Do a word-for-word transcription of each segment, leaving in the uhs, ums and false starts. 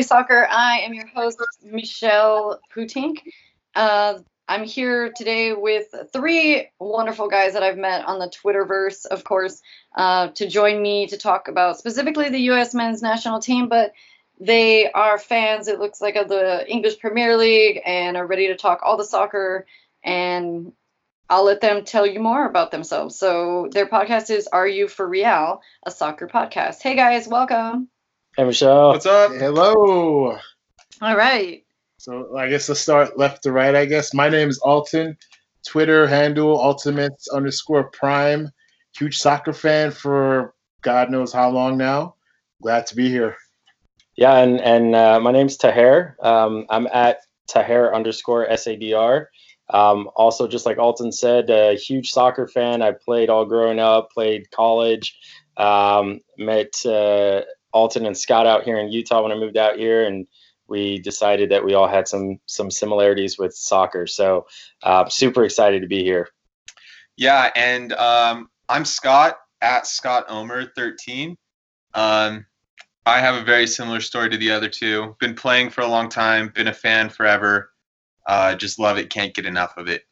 Daily Soccer. I am your host, Michelle Putink. Uh, I'm here today with three wonderful guys that I've met on the Twitterverse, of course, uh, to join me to talk about specifically the U S men's national team, but they are fans, it looks like, of the English Premier League and are ready to talk all the soccer, and I'll let them tell you more about themselves. So their podcast is Are You For Real, a soccer podcast. Hey, guys, welcome. Hey, Michelle. What's up? Hello. All right. So I guess let's start left to right, I guess. My name is Alton. Twitter handle, ultimate underscore prime. Huge soccer fan for God knows how long now. Glad to be here. Yeah, and, and uh, my name's Tahir. Um, I'm at Tahir underscore S A D R. Um, also, just like Alton said, a huge soccer fan. I played all growing up, played college, um, met uh, Alton and Scott out here in Utah when I moved out here, and we decided that we all had some some similarities with soccer. So uh, super excited to be here. Yeah, and um, I'm Scott, at Scott Omer thirteen. Um, I have a very similar story to the other two. Been playing for a long time, been a fan forever. Uh, just love it. Can't get enough of it.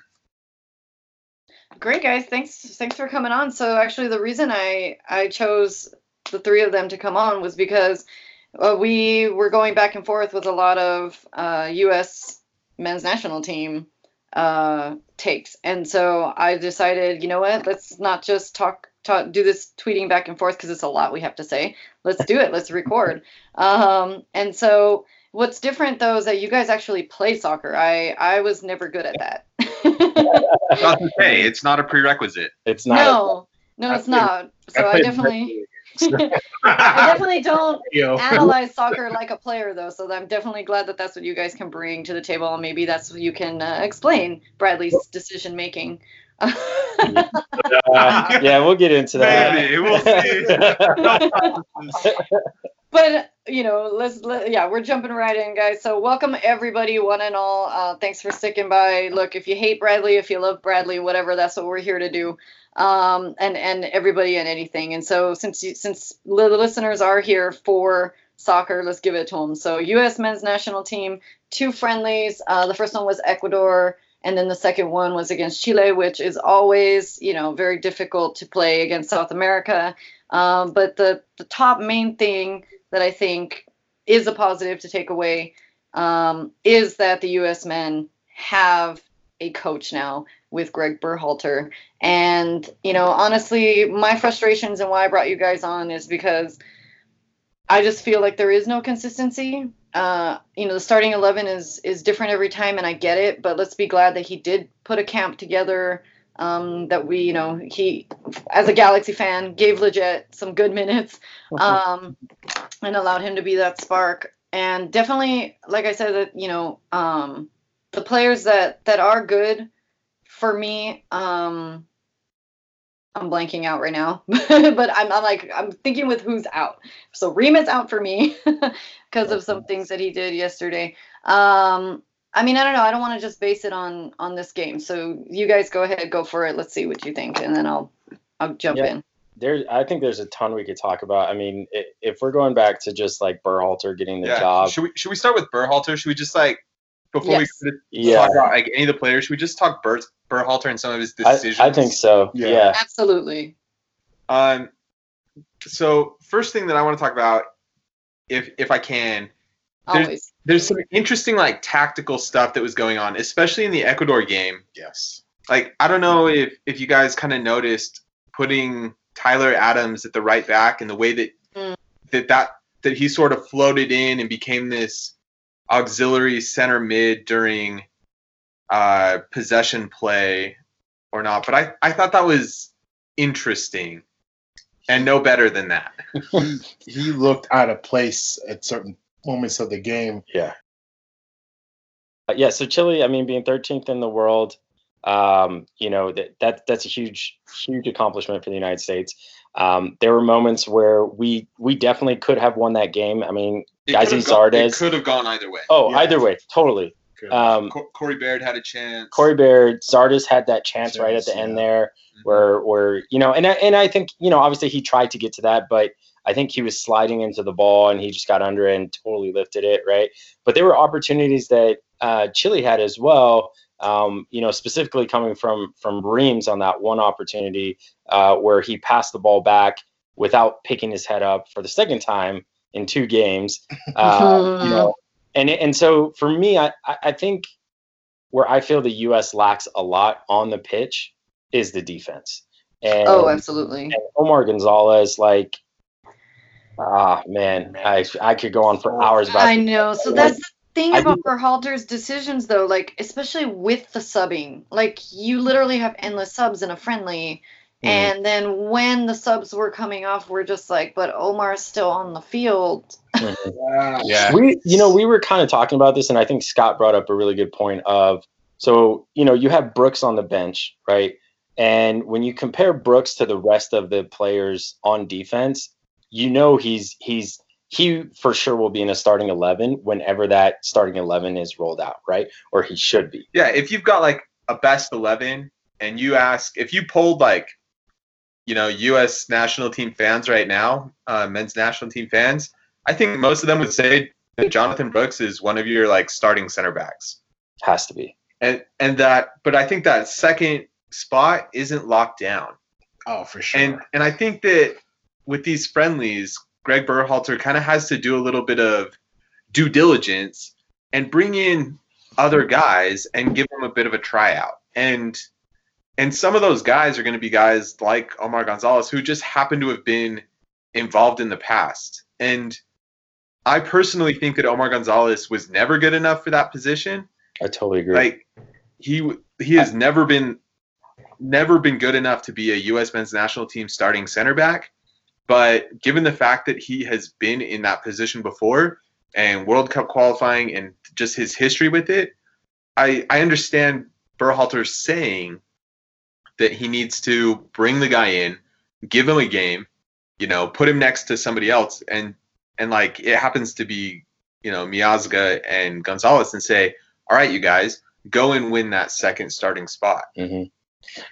Great, guys. Thanks. Thanks for coming on. So actually the reason I, I chose the three of them to come on was because uh, we were going back and forth with a lot of uh, U S men's national team uh, takes. And so I decided, you know what, let's not just talk, talk do this tweeting back and forth because it's a lot we have to say. Let's do it. Let's record. Um, and so what's different, though, is that you guys actually play soccer. I, I was never good at that. It's not to say. It's not a prerequisite. It's not. No, no, it's not. So I definitely, I definitely don't analyze soccer like a player, though. So I'm definitely glad that that's what you guys can bring to the table. And maybe that's what you can uh, explain Bradley's decision making. uh, yeah, we'll get into that. Maybe. We'll see. But, you know, let's, let, yeah, we're jumping right in, guys. So welcome, everybody, one and all. Uh, thanks for sticking by. Look, if you hate Bradley, if you love Bradley, whatever, that's what we're here to do. Um, and, and everybody and anything. And so since you, since the listeners are here for soccer, let's give it to them. So U S men's national team, two friendlies. Uh, the first one was Ecuador. And then the second one was against Chile, which is always, you know, very difficult to play against South America. Um, but the, the top main thing that I think is a positive to take away um, is that the U S men have a coach now with Greg Berhalter. And, you know, honestly, my frustrations and why I brought you guys on is because I just feel like there is no consistency. Uh, you know, the starting eleven is is different every time, and I get it. But let's be glad that he did put a camp together. Um, that we, you know, he, as a Galaxy fan, gave Legit some good minutes um, and allowed him to be that spark. And definitely, like I said, that you know, um, the players that that are good for me. Um, I'm blanking out right now, but I'm, I'm like, I'm thinking with who's out. So Rima's out for me because of some things that he did yesterday. Um, I mean, I don't know. I don't want to just base it on, on this game. So you guys go ahead, go for it. Let's see what you think. And then I'll, I'll jump yeah, in. There, I think there's a ton we could talk about. I mean, if we're going back to just like Berhalter getting the yeah. job. Should we, should we start with Berhalter? Should we just like, Before yes. we yeah. talk about like any of the players, should we just talk Bert, Berhalter and some of his decisions? I, I think so. Yeah. yeah, absolutely. Um, so first thing that I want to talk about, if if I can, there's Always. there's some interesting like tactical stuff that was going on, especially in the Ecuador game. Yes. Like I don't know if if you guys kind of noticed putting Tyler Adams at the right back and the way that mm. that that that he sort of floated in and became this auxiliary center mid during uh, possession play or not. But I, I thought that was interesting and no better than that. he, he looked out of place at certain moments of the game. Yeah. Uh, yeah, so Chile, I mean, being thirteenth in the world, um, you know, that, that that's a huge, huge accomplishment for the United States. Um, there were moments where we we definitely could have won that game. I mean, Gyasi Zardes. It could have gone either way. Oh, yeah. either way, totally. Um, Co- Corey Baird had a chance. Corey Baird, Zardes had that chance, chance right at the yeah. end there, mm-hmm. where where you know, and I, and I think you know, obviously he tried to get to that, but I think he was sliding into the ball and he just got under it and totally lifted it, right? But there were opportunities that uh, Chile had as well, um, you know, specifically coming from from Reams on that one opportunity uh, where he passed the ball back without picking his head up for the second time in two games, uh, you know. And and so for me, I, I think where I feel the U S lacks a lot on the pitch is the defense. And, oh, absolutely. And Omar Gonzalez, like, ah, man, I I could go on for hours about. I know. So that's the thing about Berhalter's decisions, though, like, especially with the subbing. Like, you literally have endless subs in a friendly. Mm-hmm. And then when the subs were coming off, we're just like, but Omar's still on the field. Yeah. Yeah. We, you know, we were kind of talking about this, and I think Scott brought up a really good point of, so, you know, you have Brooks on the bench, right? And when you compare Brooks to the rest of the players on defense, you know, he's, he's, he for sure will be in a starting eleven whenever that starting eleven is rolled out, right? Or he should be. Yeah. If you've got like a best eleven and you ask, if you polled like, you know, U S national team fans right now, uh, men's national team fans, I think most of them would say that Jonathan Brooks is one of your, like, starting center backs. Has to be. And and that, but I think that second spot isn't locked down. Oh, for sure. And and I think that with these friendlies, Greg Berhalter kind of has to do a little bit of due diligence and bring in other guys and give them a bit of a tryout. And And some of those guys are going to be guys like Omar Gonzalez who just happen to have been involved in the past. And I personally think that Omar Gonzalez was never good enough for that position. I totally agree. Like he he has I, never been never been good enough to be a U S men's national team starting center back. But given the fact that he has been in that position before and World Cup qualifying and just his history with it, I, I understand Berhalter saying that he needs to bring the guy in, give him a game, you know, put him next to somebody else. And, and like, it happens to be, you know, Miazga and Gonzalez and say, all right, you guys, go and win that second starting spot. Mm-hmm.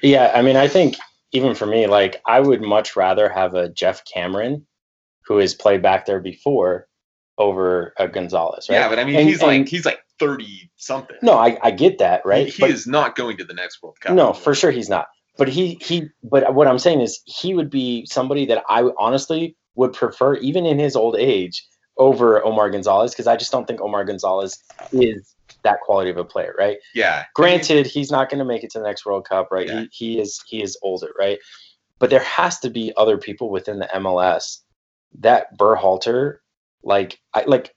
Yeah, I mean, I think even for me, like, I would much rather have a Jeff Cameron, who has played back there before, over a Gonzalez, right? Yeah, but I mean, and, he's and, like he's like thirty-something. No, I, I get that, right? He, he but, is not going to the next World Cup. No, for sure he's not. But he, he but what I'm saying is he would be somebody that I honestly would prefer even in his old age over Omar Gonzalez, because I just don't think Omar Gonzalez is that quality of a player, right? Yeah. Granted, he's not going to make it to the next World Cup, right? Yeah. He he is he is older, right? But there has to be other people within the M L S that Berhalter, like I like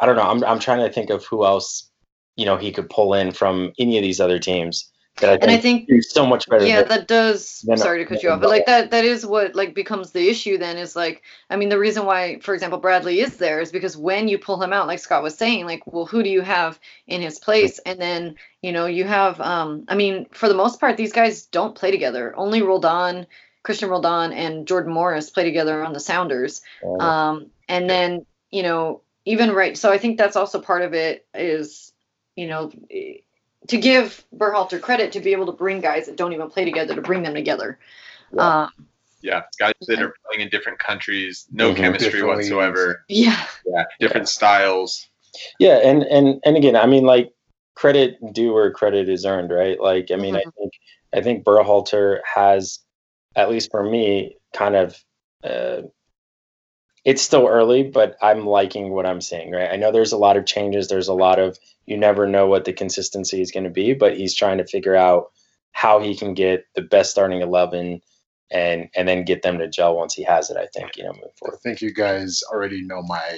I don't know. I'm I'm trying to think of who else, you know, he could pull in from any of these other teams that I think, and I think is so much better. Yeah, than, that does. Sorry to cut you off, but like that that is what like becomes the issue. Then is like, I mean, the reason why, for example, Bradley is there is because when you pull him out, like Scott was saying, like, well, who do you have in his place? And then you know you have. Um, I mean, for the most part, these guys don't play together. Only Roldan, Christian Roldan, and Jordan Morris play together on the Sounders. Oh. Um, and then you know. Even right, so I think that's also part of it is, you know, to give Berhalter credit to be able to bring guys that don't even play together to bring them together. Yeah, uh, yeah. guys that are playing in different countries, no mm-hmm. chemistry different whatsoever. Leagues. Yeah, yeah, different yeah. styles. Yeah, and and and again, I mean, like credit due where credit is earned, right? Like, I mean, mm-hmm. I think I think Berhalter has, at least for me, kind of. Uh, It's still early, but I'm liking what I'm seeing, right? I know there's a lot of changes. There's a lot of, you never know what the consistency is going to be, but he's trying to figure out how he can get the best starting eleven and and then get them to gel once he has it, I think, you know, moving forward. I think you guys already know my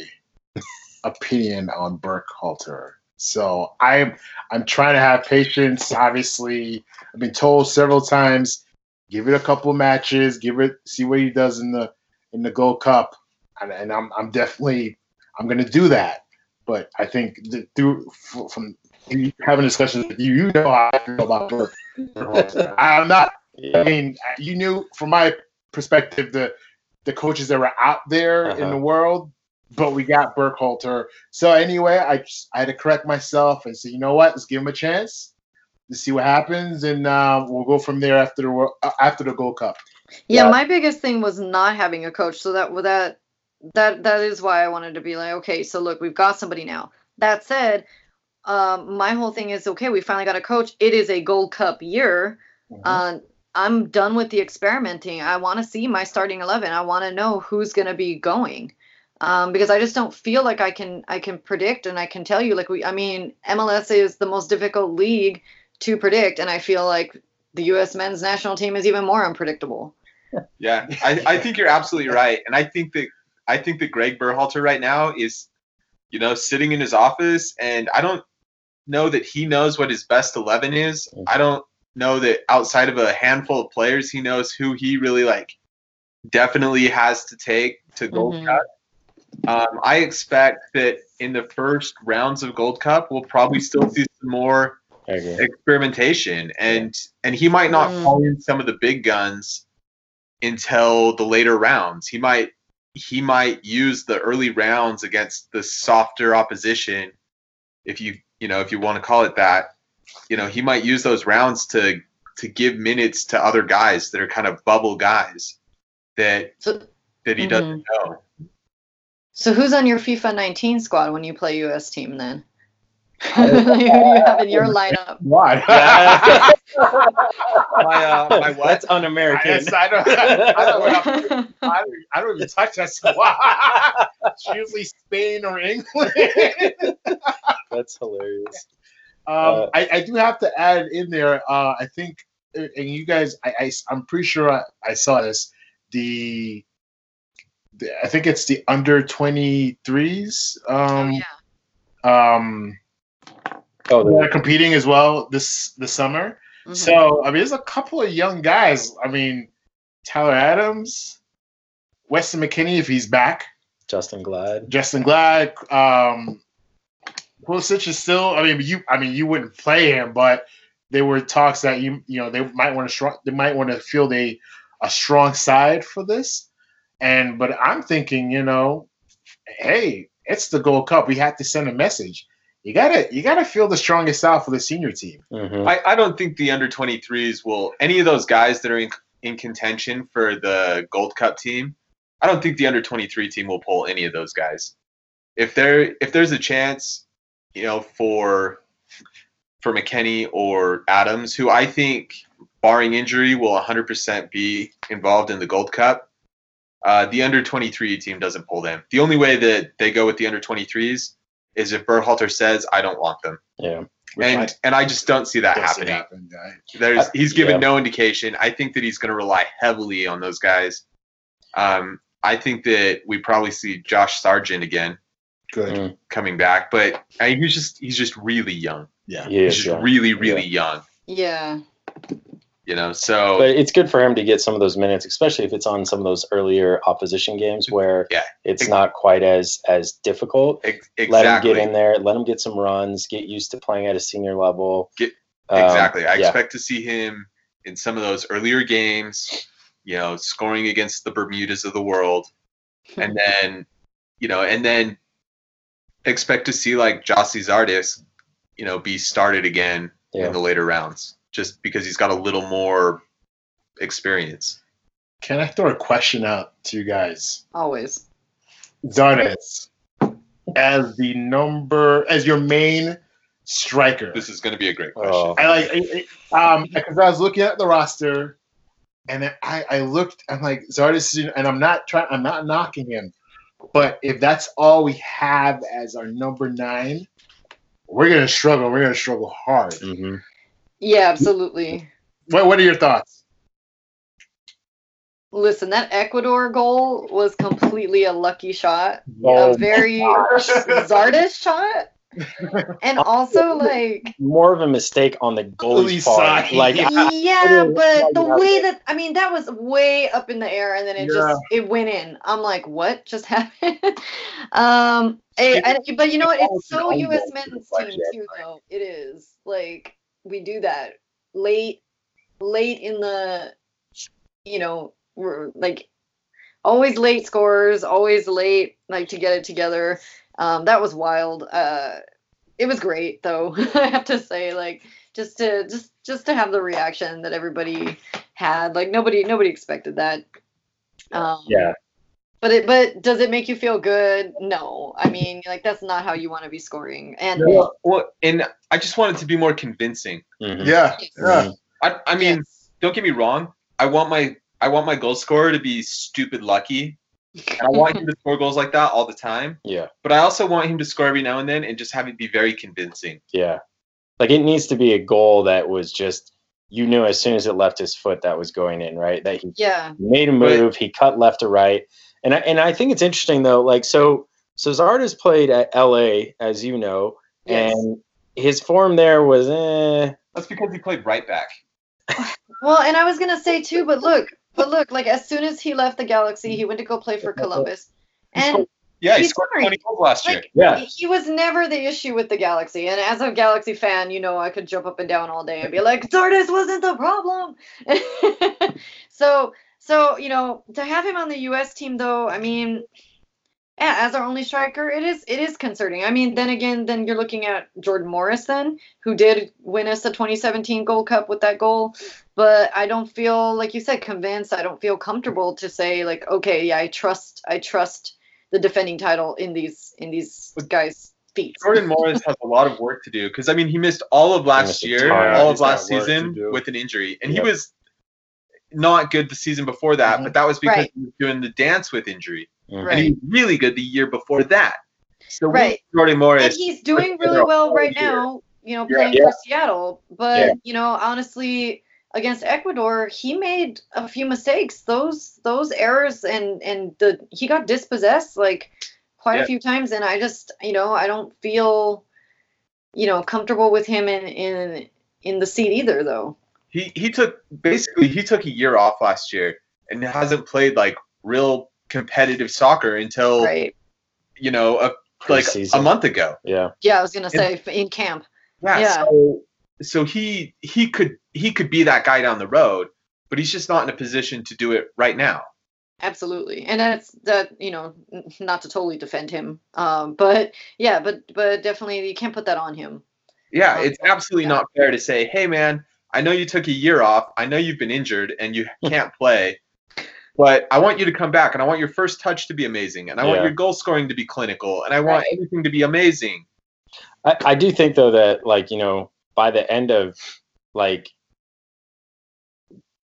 opinion on Burkhalter. So I'm, I'm trying to have patience. Obviously, I've been told several times, give it a couple of matches, give it, see what he does in the in the Gold Cup. And I'm, I'm definitely, I'm going to do that. But I think that through from having discussions with you, you know how I feel about Burke. I'm not. Yeah. I mean, you knew from my perspective the the coaches that were out there uh-huh. in the world, but we got Burkhalter. So anyway, I just, I had to correct myself and say, you know what? Let's give him a chance to see what happens, and uh, we'll go from there after the after the Gold Cup. Yeah, yeah, my biggest thing was not having a coach. So that that that that is why I wanted to be like, okay, so look, we've got somebody now. That said, um, my whole thing is, okay, we finally got a coach. It is a Gold Cup year. Mm-hmm. Uh, I'm done with the experimenting. I want to see my starting eleven. I want to know who's going to be going, um, because I just don't feel like I can I can predict, and I can tell you, like, we. I mean, M L S is the most difficult league to predict, and I feel like the U S men's national team is even more unpredictable. Yeah, I, I think you're absolutely right, and I think that I think that Greg Berhalter right now is, you know, sitting in his office, and I don't know that he knows what his best eleven is. I don't know that outside of a handful of players, he knows who he really like definitely has to take to Gold mm-hmm. Cup. Um, I expect that in the first rounds of Gold Cup, we'll probably still see some more experimentation, and and he might not mm. call in some of the big guns until the later rounds. He might he might use the early rounds against the softer opposition, if you you know if you want to call it that. You know, he might use those rounds to to give minutes to other guys that are kind of bubble guys that so, that he mm-hmm. doesn't know. So who's on your FIFA nineteen squad when you play U S team then? Who do you have in your lineup? Why? Yeah. my, uh, my what? That's un-American. I, yes, I, don't, I, don't, I, don't, I don't even touch that squad. It's usually Spain or England. That's hilarious. Um, uh, I, I do have to add in there, uh, I think, and you guys, I, I, I'm pretty sure I, I saw this, the, the I think it's the under twenty-threes. Um, oh, yeah. Um, Oh, they're yeah. competing as well this this summer. Mm-hmm. So, I mean, there's a couple of young guys. I mean, Tyler Adams, Weston McKennie, if he's back. Justin Glad. Justin Glad. Um, Pulisic is still. I mean, you. I mean, you wouldn't play him, but there were talks that you. You know, they might want to. Strong, they might want to field a a strong side for this. And but I'm thinking, you know, hey, it's the Gold Cup. We have to send a message. You gotta, you gotta feel the strongest out for the senior team. Mm-hmm. I, I don't think the under twenty-threes will. Any of those guys that are in, in contention for the Gold Cup team, I don't think the under twenty-three team will pull any of those guys. If there, if there's a chance, you know, for for McKennie or Adams, who I think, barring injury, will one hundred percent be involved in the Gold Cup, uh, the under twenty-three team doesn't pull them. The only way that they go with the under twenty-threes. Is if Berhalter says I don't want them, yeah, and I, and I just don't see that don't happening. See happen, There's he's given yeah. no indication. I think that he's going to rely heavily on those guys. Um, I think that we probably see Josh Sargent again, good mm. coming back, but I mean, he's just he's just really young. Yeah, he he's just young. really really yeah. young. Yeah, you know, so but it's good for him to get some of those minutes, especially if it's on some of those earlier opposition games where yeah. it's exactly. not quite as as difficult. Exactly. Let him get in there, let him get some runs, get used to playing at a senior level. Get, um, exactly. I yeah. expect to see him in some of those earlier games, you know, scoring against the Bermudas of the world. And then, you know, and then expect to see like Gyasi Zardes, you know, be started again yeah. in the later rounds. Just because he's got a little more experience. Can I throw a question out to you guys? Always. Zardes, as the number, as your main striker. This is going to be a great question. Oh. I like, I, I, um, because I was looking at the roster, and I, I looked, I'm like Zardes, and I'm not trying, I'm not knocking him, but if that's all we have as our number nine, we're gonna struggle. We're gonna struggle hard. Mm-hmm. Yeah, absolutely. What What are your thoughts? Listen, that Ecuador goal was completely a lucky shot, oh a very Zardes shot, and also like more of a mistake on the goalie's part. Like, yeah, but the way that I mean, that was way up in the air, and then it yeah. just it went in. I'm like, what just happened? um, I, I, but you know what? It's so U S men's team too, though. It is like. We do that late, late in the, you know, we're like always late scorers, always late, like to get it together. Um, that was wild. Uh, it was great though. I have to say, like just to, just, just to have the reaction that everybody had. Like nobody, nobody expected that. Um, yeah. But it, but does it make you feel good? No. I mean, like, that's not how you want to be scoring. And well, well, and I just want it to be more convincing. Mm-hmm. Yeah. yeah. I, I mean, yes. Don't get me wrong. I want my I want my goal scorer to be stupid lucky. And I want him to score goals like that all the time. Yeah. But I also want him to score every now and then and just have it be very convincing. Yeah. Like, it needs to be a goal that was just, you knew as soon as it left his foot that was going in, right? That he yeah. made a move, he cut left to right. And I, and I think it's interesting, though, like, so so Zardes played at L A, as you know, yes. and his form there was, eh. That's because he played right back. Well, and I was going to say, too, but look, but look, like, as soon as he left the Galaxy, he went to go play for Columbus. And yeah, he scored twenty goals last year. Like, yeah. He was never the issue with the Galaxy. And as a Galaxy fan, you know, I could jump up and down all day and be like, Zardes wasn't the problem. so... So, you know, to have him on the U S team, though, I mean, yeah, as our only striker, it is it is concerning. I mean, then again, then you're looking at Jordan Morris, then, who did win us the twenty seventeen Gold Cup with that goal. But I don't feel, like you said, convinced. I don't feel comfortable to say, like, okay, yeah, I trust I trust the defending title in these in these guys' feet. Jordan Morris has a lot of work to do because, I mean, he missed all of last year, all of last season with an injury. And yep. he was... not good the season before that, mm-hmm. but that was because right. he was doing the dance with injury. Mm-hmm. Right. And he was really good the year before that. So right. Jordan Morris. And he's doing really well right year. now, you know, playing yeah. for Seattle. But, yeah. you know, honestly, against Ecuador, he made a few mistakes. Those those errors and, and the he got dispossessed, like, quite yeah. a few times. And I just, you know, I don't feel, you know, comfortable with him in, in, in the seat either, though. He he took basically he took a year off last year and hasn't played like real competitive soccer until right. you know a, like a month ago. Yeah. Yeah, I was gonna say and, in camp. Yeah. yeah. So, so he he could he could be that guy down the road, but he's just not in a position to do it right now. Absolutely, and that's that. You know, not to totally defend him, um, but yeah, but but definitely you can't put that on him. Yeah, um, it's absolutely yeah. not fair to say, hey, man. I know you took a year off. I know you've been injured and you can't play, but I want you to come back and I want your first touch to be amazing and I yeah. want your goal scoring to be clinical and I want right. everything to be amazing. I, I do think, though, that, like, you know, by the end of, like,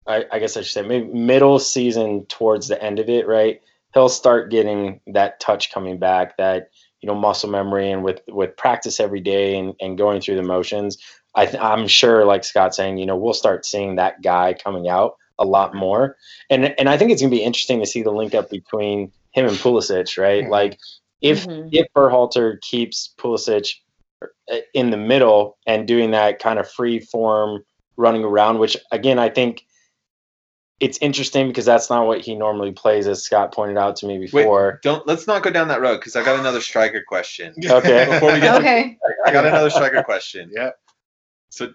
I, I guess I should say maybe middle season towards the end of it, right, he'll start getting that touch coming back, that, you know, muscle memory, and with, with practice every day and, and going through the motions. I th- I'm sure, like Scott's saying, you know, we'll start seeing that guy coming out a lot more. And and I think it's going to be interesting to see the link up between him and Pulisic, right? Like, if mm-hmm. if Berhalter keeps Pulisic in the middle and doing that kind of free form running around, which, again, I think it's interesting because that's not what he normally plays, as Scott pointed out to me before. Wait, don't let's not go down that road because I got another striker question. Okay. Before we get okay. to, I got another striker question. Yeah. So,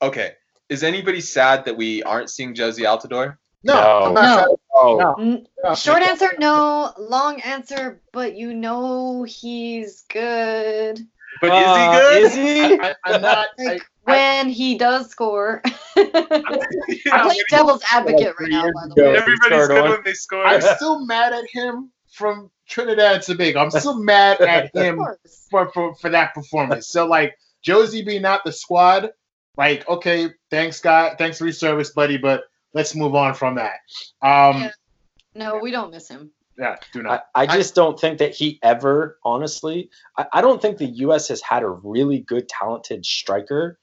okay, is anybody sad that we aren't seeing Jozy Altidore? No, no. I'm not no. sad. No. No. Short answer, no. Long answer, but you know he's good. But uh, is he good? Is he? I, I'm not. Like, I, when I, he does score, I'm playing devil's advocate right now. By the way, everybody's good when they score. I'm still mad at him from Trinidad and Tobago. I'm still mad at him for, for for that performance. So, like, Jozy being out the squad. Like, okay, thanks, God. Thanks for your service, buddy, but let's move on from that. Um, yeah. No, we don't miss him. Yeah, do not. I, I just I, don't think that he ever, honestly, I, I don't think the U S has had a really good, talented striker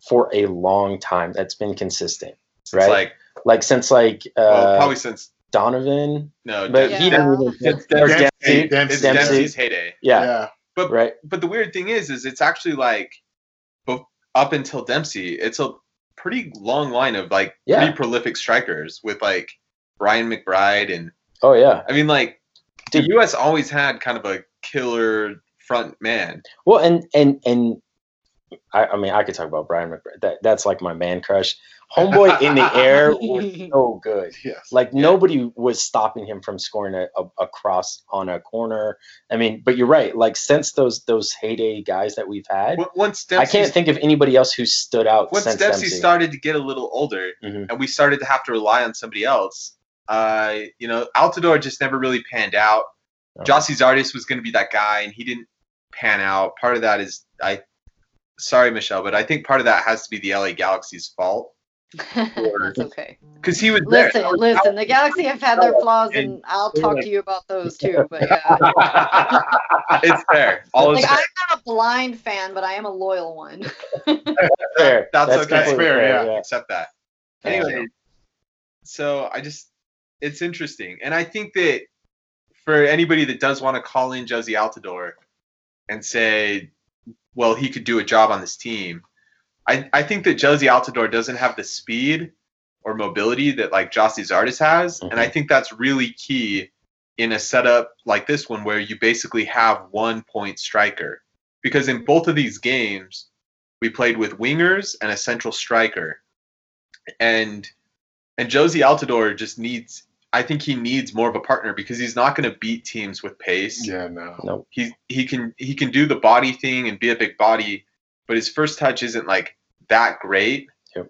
for a long time that's been consistent, right? Like, like since, like, uh, well, probably since Donovan. No, but yeah. he didn't really. It's Dempsey. Dempsey. Dempsey. It's Dempsey's heyday. Yeah. yeah. But, right. but the weird thing is, is it's actually like, up until Dempsey, it's a pretty long line of, like, yeah. pretty prolific strikers with, like, Brian McBride and... Oh, yeah. I mean, like, Dude. the U S always had kind of a killer front man. Well, and, and, and I, I mean, I could talk about Brian McBride. That, that's like my man crush. Homeboy in the air was so good. Yes. Like yeah. nobody was stopping him from scoring a, a, a cross on a corner. I mean, but you're right. Like since those those heyday guys that we've had, once Dempsey, I can't think of anybody else who stood out. Once since Dempsey, Dempsey started to get a little older, mm-hmm. and we started to have to rely on somebody else, uh, you know, Altidore just never really panned out. Oh. Gyasi Zardes was going to be that guy, and he didn't pan out. Part of that is I. Sorry, Michelle, but I think part of that has to be the L A Galaxy's fault. That's okay. Because he was there. Listen, was listen. Out. The Galaxy have had their flaws, and I'll talk to you about those too. But yeah, it's fair. All like, is fair. I'm not a blind fan, but I am a loyal one. Fair. That's, that's okay. That's fair. Yeah, yeah. Accept that. Anyway, yeah. so I just, it's interesting, and I think that for anybody that does want to call in Jozy Altidore and say, well, he could do a job on this team. I, I think that Jozy Altidore doesn't have the speed or mobility that like Gyasi Zardes has, mm-hmm. and I think that's really key in a setup like this one where you basically have one point striker. Because in both of these games, we played with wingers and a central striker, and and Jozy Altidore just needs. I think he needs more of a partner because he's not going to beat teams with pace. Yeah, no. Nope. He he can he can do the body thing and be a big body, but his first touch isn't like that great. Yep.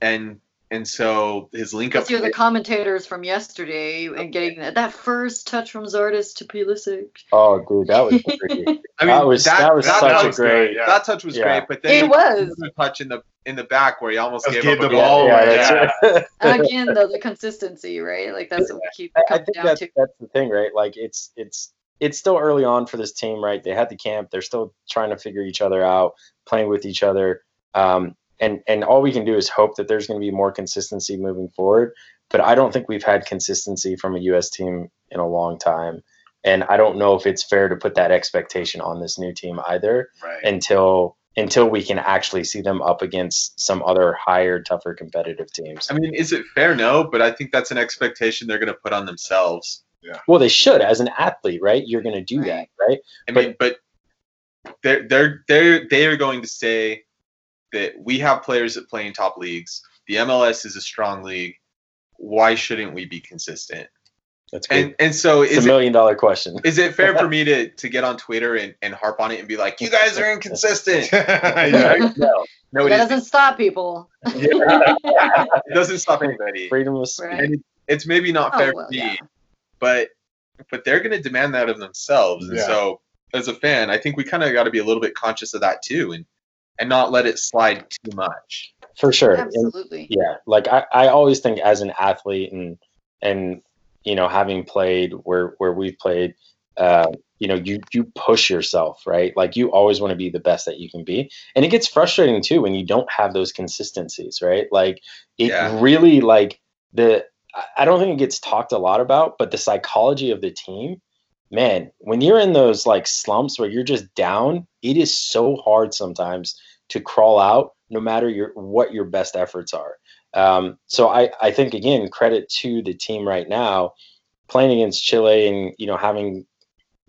And and so his link up. You're the commentators from yesterday and getting that, that first touch from Zardes to Pulisic. Oh, dude, that was pretty. I mean, that was that, that was that, such that was a great. great yeah. That touch was yeah. great, but then it was a touch in the. in the back where he almost gave, gave up the ball. Yeah, yeah, that's right. Again, though, the consistency, right? Like that's what we keep coming down that's, to. That's the thing, right? Like it's it's it's still early on for this team, right? They had the camp. They're still trying to figure each other out, playing with each other. Um, and, and all we can do is hope that there's going to be more consistency moving forward. But I don't think we've had consistency from a U S team in a long time. And I don't know if it's fair to put that expectation on this new team either right. until – until we can actually see them up against some other higher, tougher competitive teams. I mean, is it fair? No, but I think that's an expectation they're going to put on themselves. Yeah. Well, they should as an athlete, right? You're going to do right. that, right? I but, mean, but they're, they're, they're, they are going to say that we have players that play in top leagues. The M L S is a strong league. Why shouldn't we be consistent? That's good. And, and so it's is a million it, dollar question. Is it fair for me to, to get on Twitter and, and harp on it and be like, you guys are inconsistent? yeah. No, no it that doesn't stop people. Yeah. It doesn't stop anybody. Freedom of speech. Right. It's maybe not oh, fair well, to me, yeah. but but they're going to demand that of themselves. Yeah. And so as a fan, I think we kind of got to be a little bit conscious of that too and, and not let it slide too much. For sure. Absolutely. And, yeah. Like I, I always think as an athlete and and – you know, having played where, where we've played, uh, you know, you, you push yourself, right? Like you always want to be the best that you can be. And it gets frustrating too, when you don't have those consistencies, right? Like it yeah. really like the, I don't think it gets talked a lot about, but the psychology of the team, man, when you're in those like slumps where you're just down, it is so hard sometimes to crawl out no matter your, what your best efforts are. Um, so I, I think, again, credit to the team right now playing against Chile and, you know, having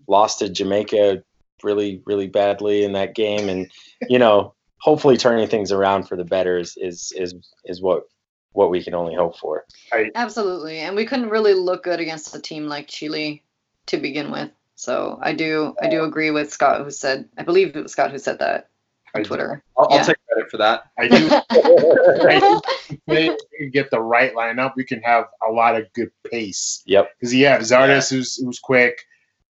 lost to Jamaica really, really badly in that game. And, you know, hopefully turning things around for the better is is is, is what what we can only hope for. I, Absolutely. And we couldn't really look good against a team like Chile to begin with. So I do I do agree with Scott, who said I believe it was Scott who said that. Twitter. I'll, yeah. I'll take credit for that. I do. I do. If you get the right lineup, we can have a lot of good pace. Yep. Because you have Zardes, yeah. who's who's quick.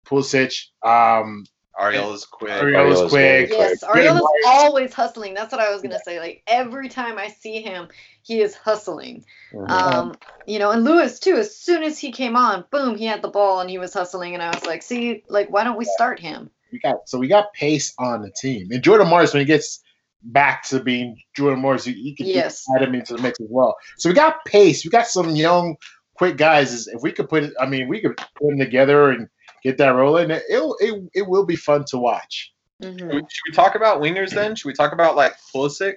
Pulisic. Um, Ariel is quick. Ariel is quick. Yes, Ariel is always hustling. That's what I was gonna say. Like every time I see him, he is hustling. Mm-hmm. Um, you know, and Lewis too. As soon as he came on, boom, he had the ball and he was hustling. And I was like, see, like why don't we start him? We got so we got pace on the team, and Jordan Morris when he gets back to being Jordan Morris, he, he can yes. add him into the mix as well. So we got pace. We got some young, quick guys. If we could put, I mean, we could put them together and get that rolling. It it it will be fun to watch. Mm-hmm. Should we talk about wingers then? Should we talk about like Pulisic?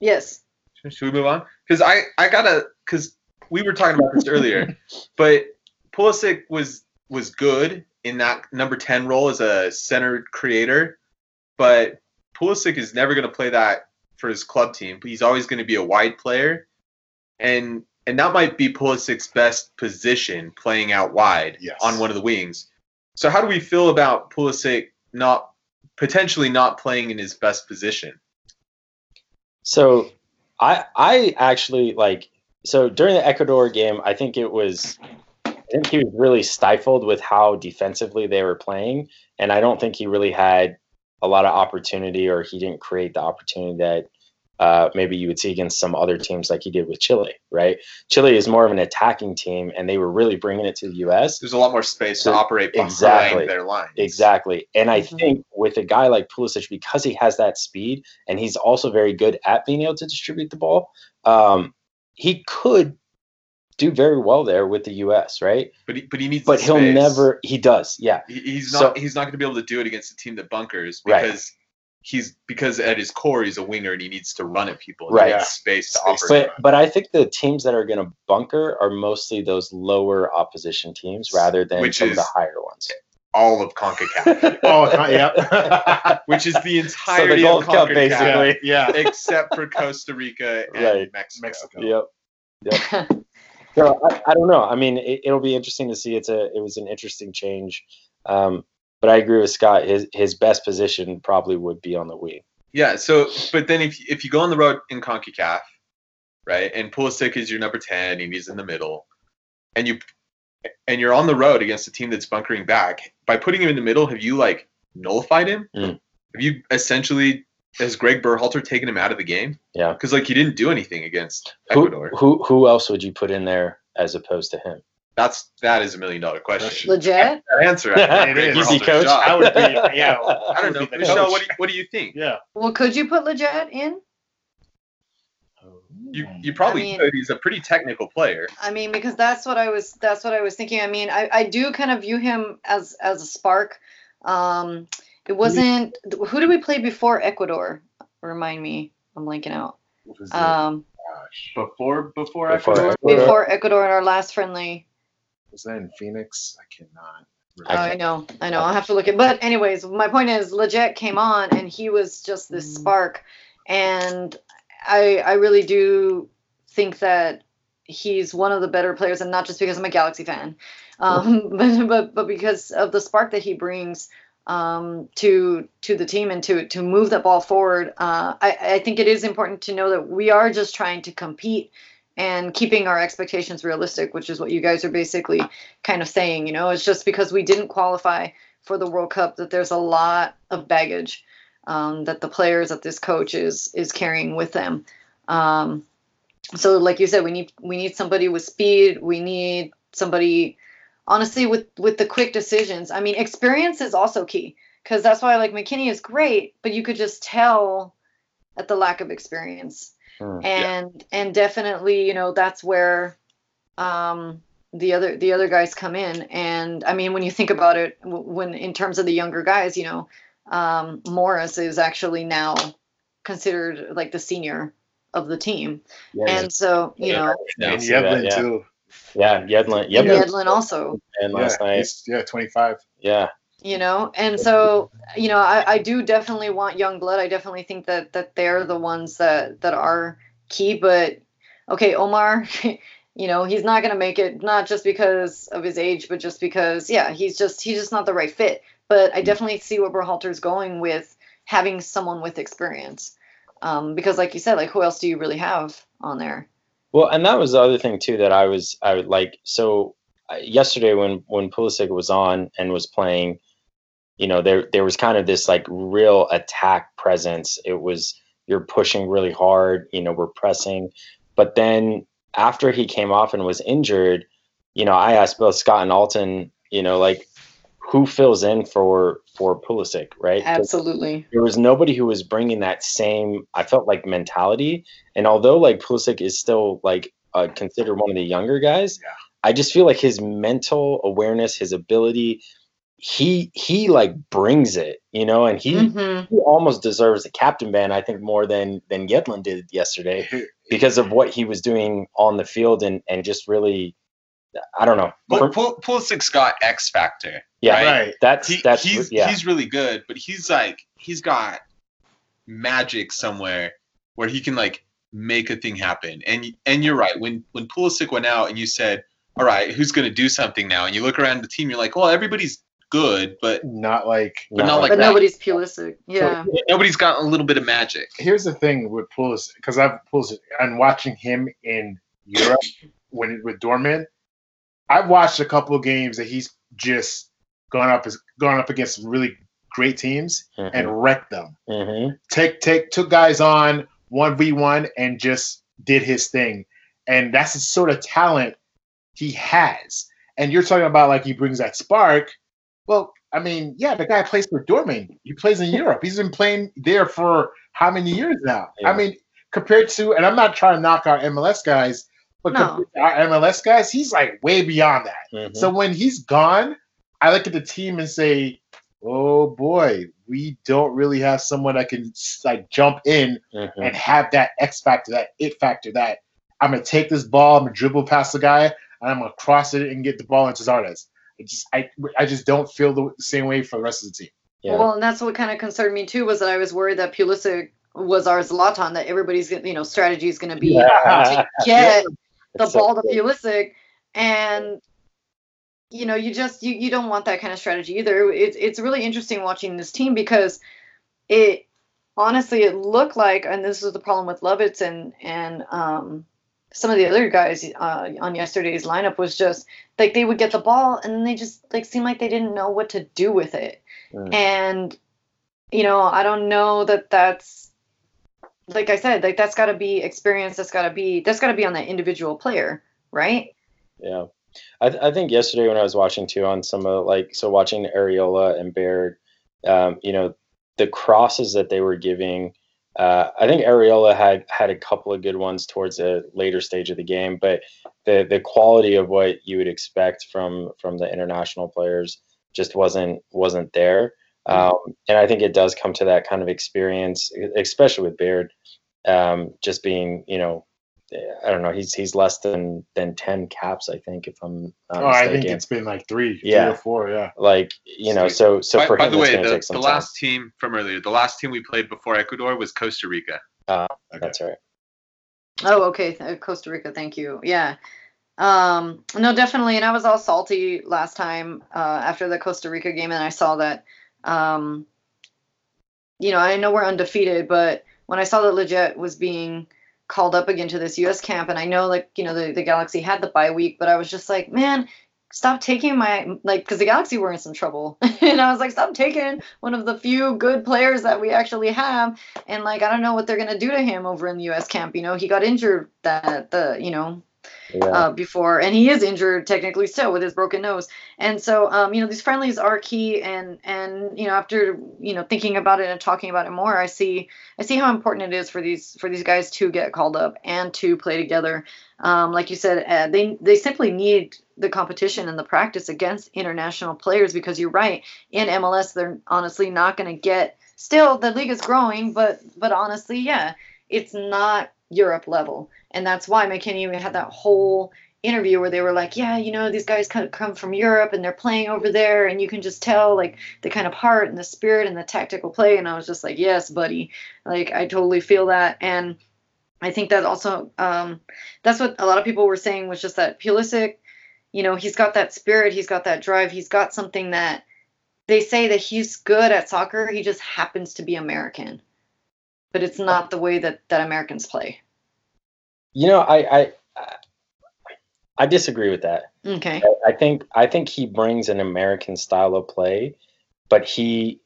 Yes. Should we move on? Because I I gotta because we were talking about this earlier, but Pulisic was was good in that number ten role as a center creator, but Pulisic is never going to play that for his club team, but he's always going to be a wide player. And and that might be Pulisic's best position, playing out wide yes. on one of the wings. So how do we feel about Pulisic not potentially not playing in his best position? So I I actually like so during the Ecuador game, I think it was I think he was really stifled with how defensively they were playing, and I don't think he really had a lot of opportunity, or he didn't create the opportunity that uh, maybe you would see against some other teams like he did with Chile, right? Chile is more of an attacking team, and they were really bringing it to the U S. There's a lot more space so, to operate behind exactly, their lines. Exactly. And I mm-hmm. think with a guy like Pulisic, because he has that speed, and he's also very good at being able to distribute the ball, um, he could do very well there with the U S, right? But he, but he needs. But he'll space. never. He does. Yeah. He, he's not. So, he's not going to be able to do it against a team that bunkers because right. he's because at his core he's a winger and he needs to run at people. And right. He has space to offer. But but I think the teams that are going to bunker are mostly those lower opposition teams rather than Which some is, of the higher ones. All of CONCACAF. oh, yeah. Which is the entirety so the Gold of CONCACAF, Cup, basically. Yeah. Except for Costa Rica and right. Mexico. Mexico. Yep. Yep. So I, I don't know. I mean, it, it'll be interesting to see. It's a it was an interesting change, um, but I agree with Scott. His his best position probably would be on the wing. Yeah. So, but then if if you go on the road in CONCACAF, right, and Pulisic is your number ten, and he's in the middle, and you and you're on the road against a team that's bunkering back, by putting him in the middle, have you like nullified him? Mm. Have you essentially? Has Greg Berhalter taken him out of the game? Yeah. Because, like, he didn't do anything against Ecuador. Who, who who else would you put in there as opposed to him? That's, that is a million-dollar question. Legit? That answer. I mean, it is. Easy, coach. I would be, yeah. I don't know. Michelle, what do, you, what do you think? Yeah. Well, could you put Legit in? You you probably I mean, could. He's a pretty technical player. I mean, because that's what I was that's what I was thinking. I mean, I, I do kind of view him as, as a spark. Um It wasn't. Who did we play before Ecuador? Remind me. I'm blanking out. Um, before before Ecuador. Before Ecuador in our last friendly. Was that in Phoenix? I cannot. Remember. Oh, I know. I know. I'll have to look at. But anyways, my point is, Legit came on and he was just this spark, and I I really do think that he's one of the better players, and not just because I'm a Galaxy fan, um, but but but because of the spark that he brings. Um, to to the team and to to move that ball forward. Uh, I, I think it is important to know that we are just trying to compete and keeping our expectations realistic, which is what you guys are basically kind of saying. You know, it's just because we didn't qualify for the World Cup that there's a lot of baggage um, that the players that this coach is is carrying with them. Um, so, like you said, we need we need somebody with speed. We need somebody. Honestly, with, with the quick decisions, I mean, experience is also key because that's why, like, McKennie is great, but you could just tell at the lack of experience. Mm, and yeah. and definitely, you know, that's where um, the other the other guys come in. And, I mean, when you think about it, when in terms of the younger guys, you know, um, Morris is actually now considered, like, the senior of the team. Yeah, and yeah. so, you yeah, know. And Yedlin, yeah. too. Yeah, Yedlin. Yedlin, Yedlin also. And last yeah, night. Yeah, twenty-five. Yeah. You know, and so, you know, I, I do definitely want young blood. I definitely think that that they're the ones that, that are key. But, okay, Omar, you know, he's not going to make it, not just because of his age, but just because, yeah, he's just he's just not the right fit. But I definitely see where Berhalter's going with having someone with experience. Um, because, like you said, like, who else do you really have on there? Well, and that was the other thing, too, that I was I would like. So uh, yesterday when when Pulisic was on and was playing, you know, there there was kind of this like real attack presence. It was you're pushing really hard, you know, we're pressing. But then after he came off and was injured, you know, I asked both Scott and Alton, you know, like who fills in for for Pulisic, right? Absolutely. There was nobody who was bringing that same, I felt like, mentality. And although, like, Pulisic is still, like, uh, considered one of the younger guys, yeah. I just feel like his mental awareness, his ability, he, he like, brings it, you know? And he, mm-hmm. he almost deserves a captain ban, I think, more than, than Yedlin did yesterday because of what he was doing on the field and, and just really, I don't know. Pul- Pul- Pulisic's got X factor. Yeah, right. That's, he, that's he's yeah. he's really good, but he's like he's got magic somewhere where he can like make a thing happen. And and you're right. When when Pulisic went out and you said, all right, who's going to do something now? And you look around the team, you're like, well, everybody's good, but not like, but not like, but that. Nobody's Pulisic. Yeah. So, nobody's got a little bit of magic. Here's the thing with Pulisic, because I've Pulisic, I'm watching him in Europe when with Dortmund. I've watched a couple of games that he's just gone up has gone up against some really great teams mm-hmm. and wrecked them. Mm-hmm. Take take took guys on one v one and just did his thing, and that's the sort of talent he has. And you're talking about like he brings that spark. Well, I mean, yeah, the guy plays for Dortmund. He plays in Europe. He's been playing there for how many years now? Yeah. I mean, compared to, and I'm not trying to knock our M L S guys, but no. compared to our M L S guys, he's like way beyond that. Mm-hmm. So when he's gone, I look at the team and say, oh boy, we don't really have someone that can like jump in mm-hmm. and have that X factor, that it factor, that I'm going to take this ball, I'm going to dribble past the guy, and I'm going to cross it and get the ball into Zardes. It just, I, I just don't feel the same way for the rest of the team. Yeah. Well, and that's what kind of concerned me too, was that I was worried that Pulisic was our Zlatan, that everybody's, you know, strategy is going to be yeah. to get yeah. the it's ball so to cool. Pulisic, and you know, you just you, you don't want that kind of strategy either. It's it's really interesting watching this team because it honestly it looked like, and this was the problem with Lovitz and and um. some of the other guys uh, on yesterday's lineup was just like they would get the ball and then they just like seemed like they didn't know what to do with it. Mm. And, you know, I don't know that that's, like I said, like that's got to be experience. That's got to be, that's got to be on that individual player. Right. Yeah. I, th- I think yesterday when I was watching too on some of like, so watching Areola and Baird, um, you know, the crosses that they were giving, Uh, I think Areola had, had a couple of good ones towards the later stage of the game, but the, the quality of what you would expect from, from the international players just wasn't wasn't there. Um, and I think it does come to that kind of experience, especially with Baird, um, just being, you know, I don't know, he's he's less than, than ten caps, I think, if I'm not mistaken. Oh, I think it's been like three, yeah. three or four, yeah. Like, you know, so so by, for him, by the way, the, the last time. team from earlier, the last team we played before Ecuador was Costa Rica. Uh, okay. That's right. Oh, okay, uh, Costa Rica, thank you, yeah. Um, no, definitely, and I was all salty last time uh, after the Costa Rica game, and I saw that, um, you know, I know we're undefeated, but when I saw that Legit was being called up again to this U S camp, and I know, like, you know, the, the Galaxy had the bye week, but I was just like, man, stop taking my, like, because the Galaxy were in some trouble, and I was like, stop taking one of the few good players that we actually have, and, like, I don't know what they're going to do to him over in the U S camp, you know, he got injured that, the, you know, yeah. uh, before, and he is injured, technically still, with his broken nose, and so, um, you know, these friendlies are key, and, and, you know, after, you know, thinking about it and talking about it more, I see, I see how important it is for these, for these guys to get called up and to play together, um, like you said, uh, they, they simply need the competition and the practice against international players, because you're right, in M L S, they're honestly not going to get, still, the league is growing, but, but honestly, yeah, it's not Europe level. And that's why McKennie had that whole interview where they were like, yeah, you know, these guys come from Europe and they're playing over there, and you can just tell like the kind of heart and the spirit and the tactical play. And I was just like, yes, buddy, like I totally feel that. And I think that also, um, that's what a lot of people were saying was just that Pulisic, you know, he's got that spirit, he's got that drive, he's got something that they say that he's good at soccer. He just happens to be American, but it's not the way that, that Americans play. You know, I I, I disagree with that. Okay. I, I think I think he brings an American style of play, but he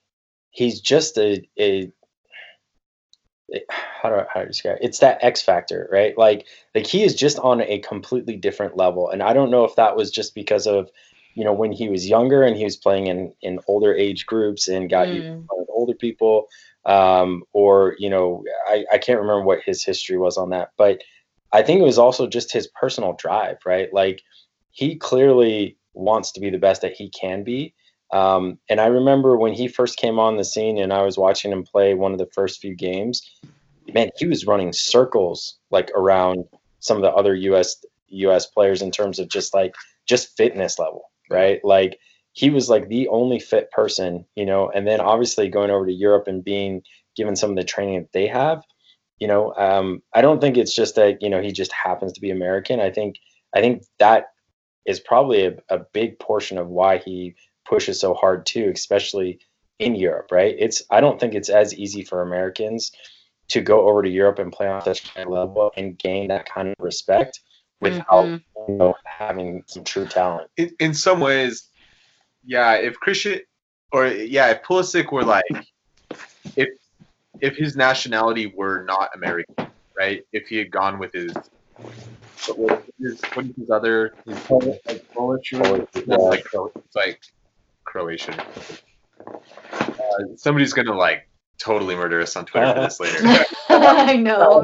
he's just a a, a how do I, how do I describe it? It's that X factor, right? Like like he is just on a completely different level, and I don't know if that was just because of, you know, when he was younger and he was playing in, in older age groups and got mm. you with older people, um, or you know, I I can't remember what his history was on that, but I think it was also just his personal drive, right? Like he clearly wants to be the best that he can be. Um, and I remember when he first came on the scene and I was watching him play one of the first few games, man, he was running circles like around some of the other U S U S players in terms of just like just fitness level, right? Like he was like the only fit person, you know, and then obviously going over to Europe and being given some of the training that they have. You know, um, I don't think it's just that, you know, he just happens to be American. I think I think that is probably a, a big portion of why he pushes so hard too, especially in Europe, right? It's I don't think it's as easy for Americans to go over to Europe and play on such a high level and gain that kind of respect without mm-hmm. you know, having some true talent. In, in some ways, yeah, if Christian or yeah, if Pulisic were like if if his nationality were not American, right? If he had gone with his what is what is his other his Polish, like Polish, Polish yeah. like it's like Croatian. Uh, somebody's gonna like totally murder us on Twitter for this later. I know.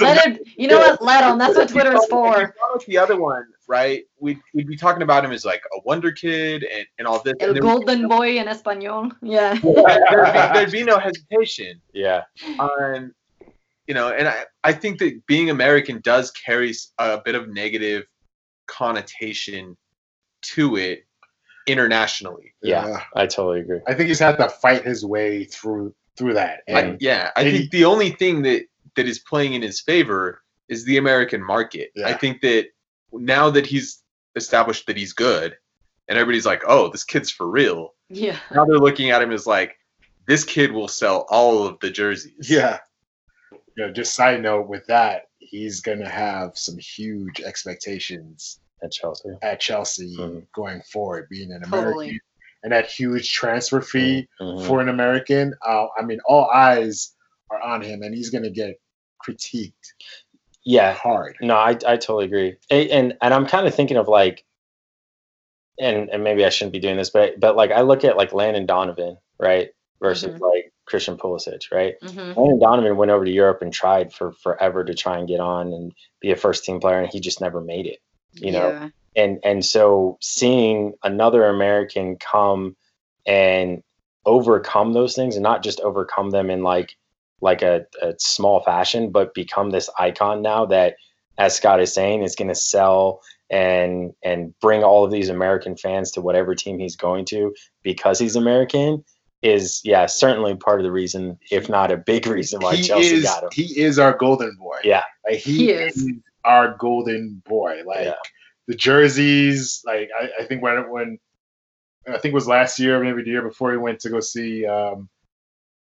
Let it, you know what? Let him. That's what Twitter is for. The other one, right? We'd, we'd be talking about him as like a wonder kid and, and all this. El golden we, boy in Espanol. Yeah. there'd, be, there'd be no hesitation. Yeah. Um, you know, and I, I think that being American does carry a bit of negative connotation to it internationally. Yeah, yeah. I totally agree. I think he's had to fight his way through. Through that, and I, yeah, I think the only thing that, that is playing in his favor is the American market. Yeah. I think that now that he's established that he's good, and everybody's like, "Oh, this kid's for real." Yeah. Now they're looking at him as like, "This kid will sell all of the jerseys." Yeah. You know, just side note with that, he's gonna have some huge expectations at Chelsea. At Chelsea mm-hmm. going forward, being an American. Totally. And that huge transfer fee mm-hmm. for an American, uh, I mean, all eyes are on him, and he's going to get critiqued yeah. hard. No, I I totally agree. And and, and I'm kind of thinking of, like, and, and maybe I shouldn't be doing this, but, but like, I look at, like, Landon Donovan, right, versus, mm-hmm. like, Christian Pulisic, right? Mm-hmm. Landon Donovan went over to Europe and tried for forever to try and get on and be a first-team player, and he just never made it, you yeah. know? And and so seeing another American come and overcome those things, and not just overcome them in like like a, a small fashion, but become this icon now that, as Scott is saying, is going to sell and and bring all of these American fans to whatever team he's going to because he's American is, yeah, certainly part of the reason, if not a big reason why he Chelsea is, got him. He is our golden boy. Yeah. Like, he, he is. is our golden boy. Like. Yeah. The jerseys, like I, I think when when I think it was last year, maybe the year before, we went to go see. Um,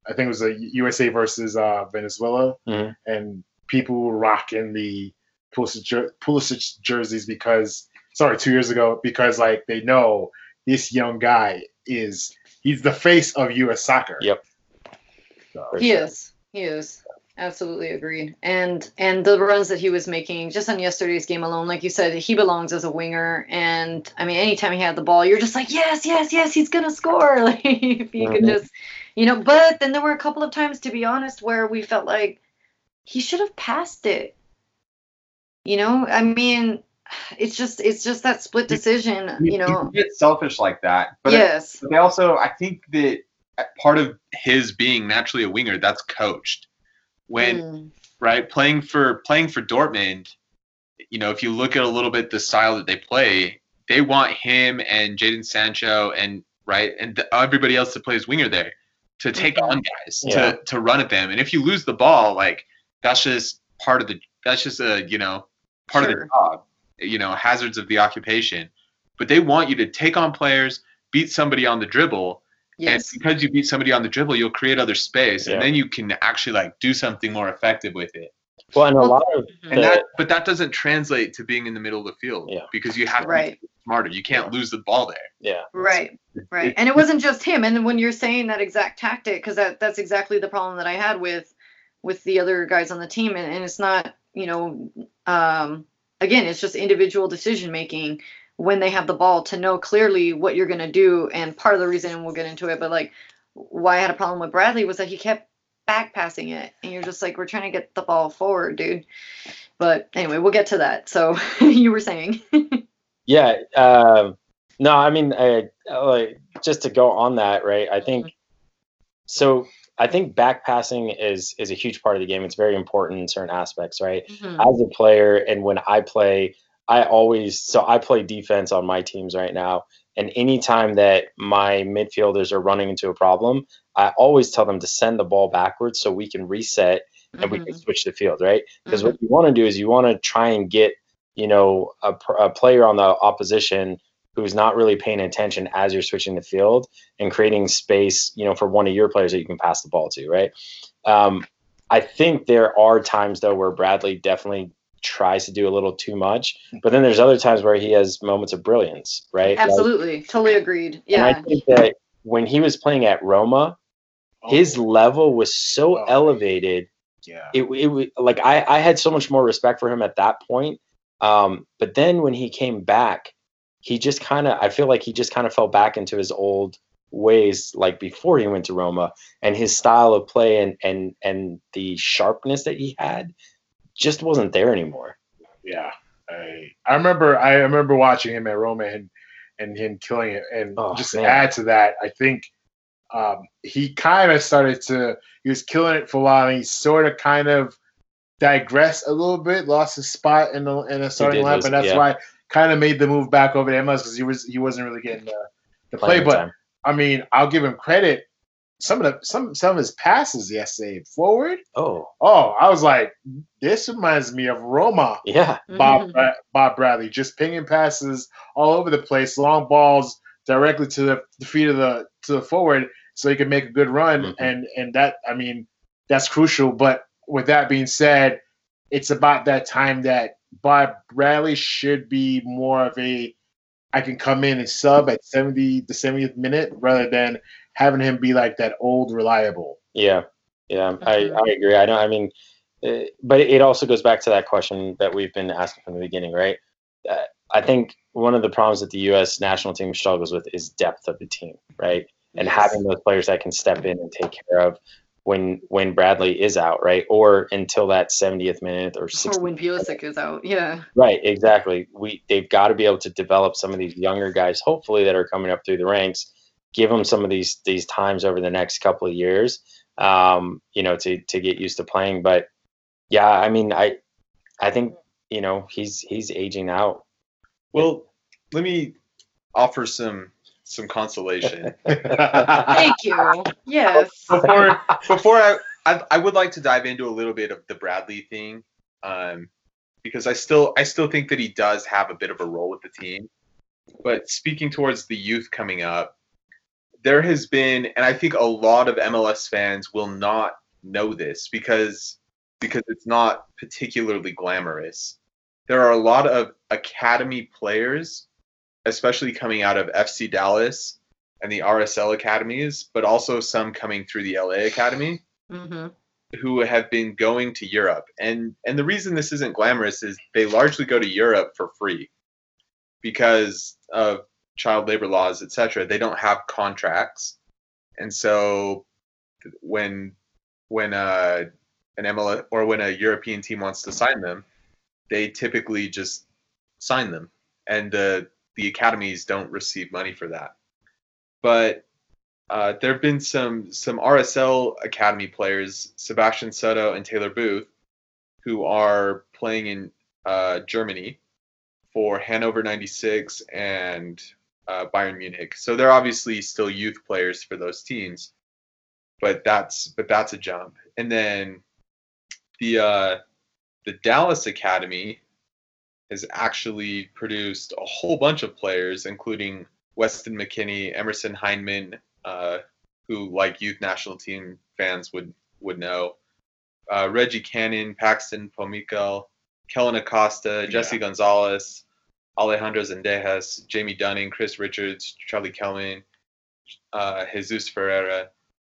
I think it was a U S A versus uh, Venezuela, mm-hmm. and people were rocking the Pulisic, jer- Pulisic jerseys because sorry, two years ago because like they know this young guy is he's the face of U S soccer. Yep, so, he sure. is. He is. Absolutely agreed. And and the runs that he was making just on yesterday's game alone, like you said, he belongs as a winger. And I mean, anytime he had the ball, you're just like, yes, yes, yes, he's gonna score. Like if he mm-hmm. could just, you know. But then there were a couple of times, to be honest, where we felt like he should have passed it. You know, I mean, it's just it's just that split decision. You, you know, you get selfish like that. But yes. It, but they also, I think that part of his being naturally a winger, that's coached. When mm. right playing for playing for Dortmund, you know, if you look at a little bit the style that they play, they want him and Jadon Sancho and right and the, everybody else that plays winger there to take on guys yeah. to to run at them. And if you lose the ball, like that's just part of the that's just a you know part sure. of the job, you know, hazards of the occupation. But they want you to take on players, beat somebody on the dribble. Yes. And because you beat somebody on the dribble, you'll create other space, yeah. and then you can actually like do something more effective with it. Well, and a lot of and the, that, but that doesn't translate to being in the middle of the field yeah. because you have to right. be smarter. You can't lose the ball there. Yeah. Right. Right. And it wasn't just him. And when you're saying that exact tactic, because that, that's exactly the problem that I had with with the other guys on the team, and, and it's not you know um, again, it's just individual decision making. When they have the ball, to know clearly what you're going to do. And part of the reason, and we'll get into it, but like why I had a problem with Bradley was that he kept back passing it. And you're just like, we're trying to get the ball forward, dude. But anyway, we'll get to that. So you were saying. yeah. Uh, no, I mean, I, like, just to go on that, right? I think mm-hmm. so. I think back passing is, is a huge part of the game. It's very important in certain aspects, right? Mm-hmm. As a player, and when I play, I always, so I play defense on my teams right now. And anytime that my midfielders are running into a problem, I always tell them to send the ball backwards so we can reset and mm-hmm. we can switch the field, right? Because mm-hmm. what you want to do is you want to try and get, you know, a, a player on the opposition who's not really paying attention as you're switching the field and creating space, you know, for one of your players that you can pass the ball to, right? Um, I think there are times, though, where Bradley definitely tries to do a little too much, but then there's other times where he has moments of brilliance, right? Absolutely. Like, totally agreed. Yeah. And I think that when he was playing at Roma, oh. his level was so oh. elevated. Yeah. It, it like I, I had so much more respect for him at that point. Um, but then when he came back, he just kind of, I feel like he just kind of fell back into his old ways, like before he went to Roma, and his style of play and, and, and the sharpness that he had just wasn't there anymore. Yeah. I, I remember, I remember watching him at Roma and, and him killing it. And oh, just man. to add to that, I think, um, he kind of started to, he was killing it for a while, and he sort of kind of digressed a little bit, lost his spot in the, in the starting lineup. And that's yeah. why kind of made the move back over to M L S, because he was he wasn't really getting the, the play. But time. I mean, I'll give him credit. Some of the some some of his passes yesterday forward. Oh, oh, I was like, this reminds me of Roma. Yeah, Bob mm-hmm. Bra- Bob Bradley just pinging passes all over the place, long balls directly to the, the feet of the to the forward, so he can make a good run. Mm-hmm. And and that I mean, that's crucial. But with that being said, it's about that time that Bob Bradley should be more of a, I can come in and sub at seventy the seventieth minute, rather than having him be like that old reliable. Yeah, yeah, I, I agree. I don't. I mean, uh, but it also goes back to that question that we've been asking from the beginning, right? Uh, I think one of the problems that the U S national team struggles with is depth of the team, right? And yes. having those players that can step in and take care of when when Bradley is out, right? Or until that seventieth minute or sixtieth. Or when Pulisic is out, yeah. Right, exactly. We They've got to be able to develop some of these younger guys, hopefully, that are coming up through the ranks, give them some of these these times over the next couple of years, um, you know, to to get used to playing. But, yeah, I mean, I I think, you know, he's he's aging out. Well, yeah. let me offer some... some consolation. Thank you. Yes. Before, before I, I, I would like to dive into a little bit of the Bradley thing, um, because I still, I still think that he does have a bit of a role with the team. But speaking towards the youth coming up, there has been, and I think a lot of M L S fans will not know this because because it's not particularly glamorous. There are a lot of academy players, especially coming out of F C Dallas and the R S L academies, but also some coming through the L A Academy, mm-hmm. who have been going to Europe. And and the reason this isn't glamorous is they largely go to Europe for free because of child labor laws, et cetera. They don't have contracts. And so when when uh, an M L S or when a European team wants to sign them, they typically just sign them. And the uh, The academies don't receive money for that, but uh, there have been some some R S L academy players, Sebastian Soto and Taylor Booth, who are playing in uh, Germany for Hannover ninety-six and uh, Bayern Munich. So they're obviously still youth players for those teams, but that's but that's a jump. And then the uh, the Dallas Academy has actually produced a whole bunch of players, including Weston McKennie, Emerson Heinemann, uh, who like youth national team fans would, would know, uh, Reggie Cannon, Paxton Pomical, Kellen Acosta, yeah. Jesse Gonzalez, Alejandro Zendejas, Jamie Dunning, Chris Richards, Charlie Kelman, uh, Jesus Ferreira.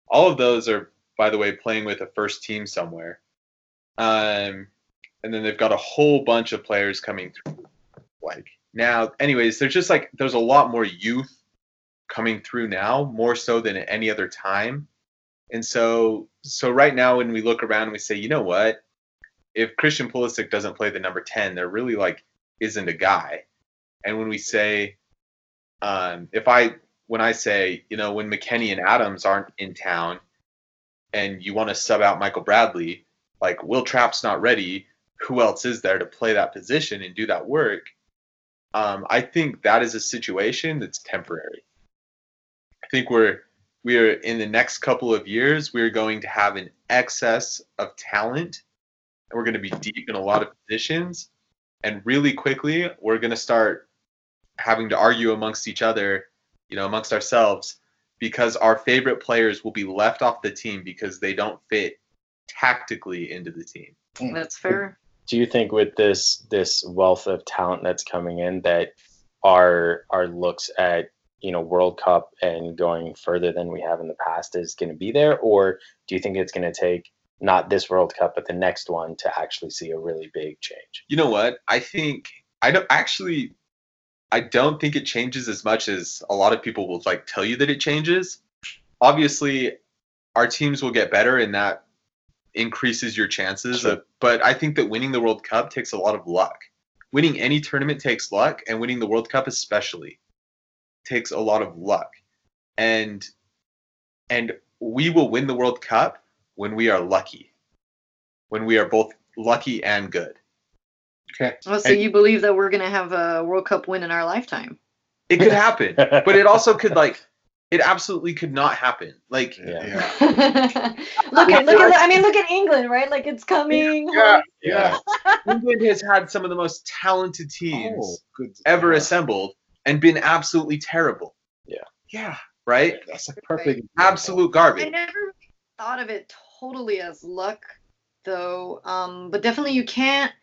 All of those are, by the way, playing with a first team somewhere. Um, And then they've got a whole bunch of players coming through. Like now, anyways, there's just like there's a lot more youth coming through now, more so than at any other time. And so, so right now, when we look around, and we say, you know what? If Christian Pulisic doesn't play the number ten, there really like isn't a guy. And when we say, um, if I when I say, you know, when McKennie and Adams aren't in town, and you want to sub out Michael Bradley, like Will Trapp's not ready. Who else is there to play that position and do that work? Um, I think that is a situation that's temporary. I think we're we are in the next couple of years, we're going to have an excess of talent, and we're going to be deep in a lot of positions. And really quickly, we're going to start having to argue amongst each other, you know, amongst ourselves, because our favorite players will be left off the team because they don't fit tactically into the team. That's fair. Do you think with this this wealth of talent that's coming in that our our looks at, you know, World Cup and going further than we have in the past is going to be there? Or do you think it's going to take not this World Cup, but the next one to actually see a really big change? You know what? I think I don't actually I don't think it changes as much as a lot of people will like tell you that it changes. Obviously, our teams will get better and that increases your chances. Sure. Of, but I think that winning the World Cup takes a lot of luck. Winning any tournament takes luck, and winning the World Cup especially takes a lot of luck. And and we will win the World Cup when we are lucky, when we are both lucky and good. Okay. Well, so and, you believe that we're going to have a World Cup win in our lifetime? It could happen, but it also could like it absolutely could not happen. Like, yeah. Yeah. look at look at I mean look at England, right? Like it's coming. Yeah, yeah. England has had some of the most talented teams oh, good. ever yeah. assembled and been absolutely terrible. Yeah. Yeah. Right. That's a perfect absolute garbage. I never thought of it totally as luck, though. Um, but definitely you can't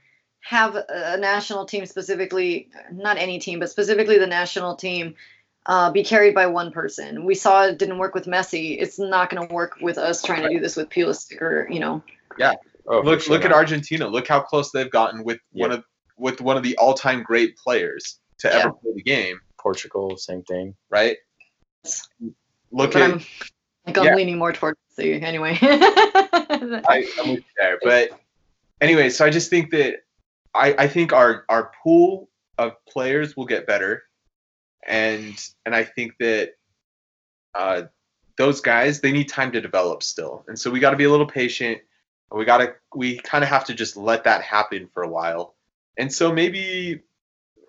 have a national team specifically, not any team, but specifically the national team uh, be carried by one person. We saw it didn't work with Messi. It's not going to work with us trying to do this with Pulisic or, you know. Yeah. Oh, look sure look not. at Argentina. Look how close they've gotten with yeah. one of with one of the all-time great players to yeah. ever play the game. Portugal, same thing. Right? Look but at I'm, like, I'm yeah. leaning more towards Messi anyway. I, I'm with you there. But anyway, so I just think that I, I think our, our pool of players will get better, and and I think that uh, those guys, they need time to develop still, and so we got to be a little patient. We got to we kind of have to just let that happen for a while, and so maybe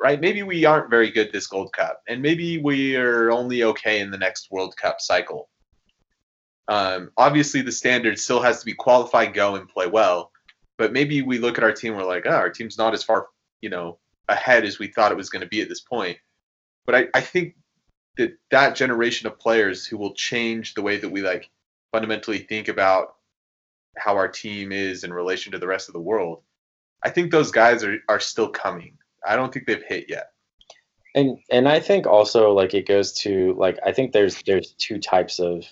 right maybe we aren't very good this Gold Cup, and maybe we are only okay in the next World Cup cycle. Um, obviously, the standard still has to be qualify, go, and play well. But maybe we look at our team, we're like, oh, our team's not as far, you know, ahead as we thought it was going to be at this point. But I, I think that that generation of players who will change the way that we, like, fundamentally think about how our team is in relation to the rest of the world, I think those guys are, are still coming. I don't think they've hit yet. And and I think also, like, it goes to, like, I think there's there's two types of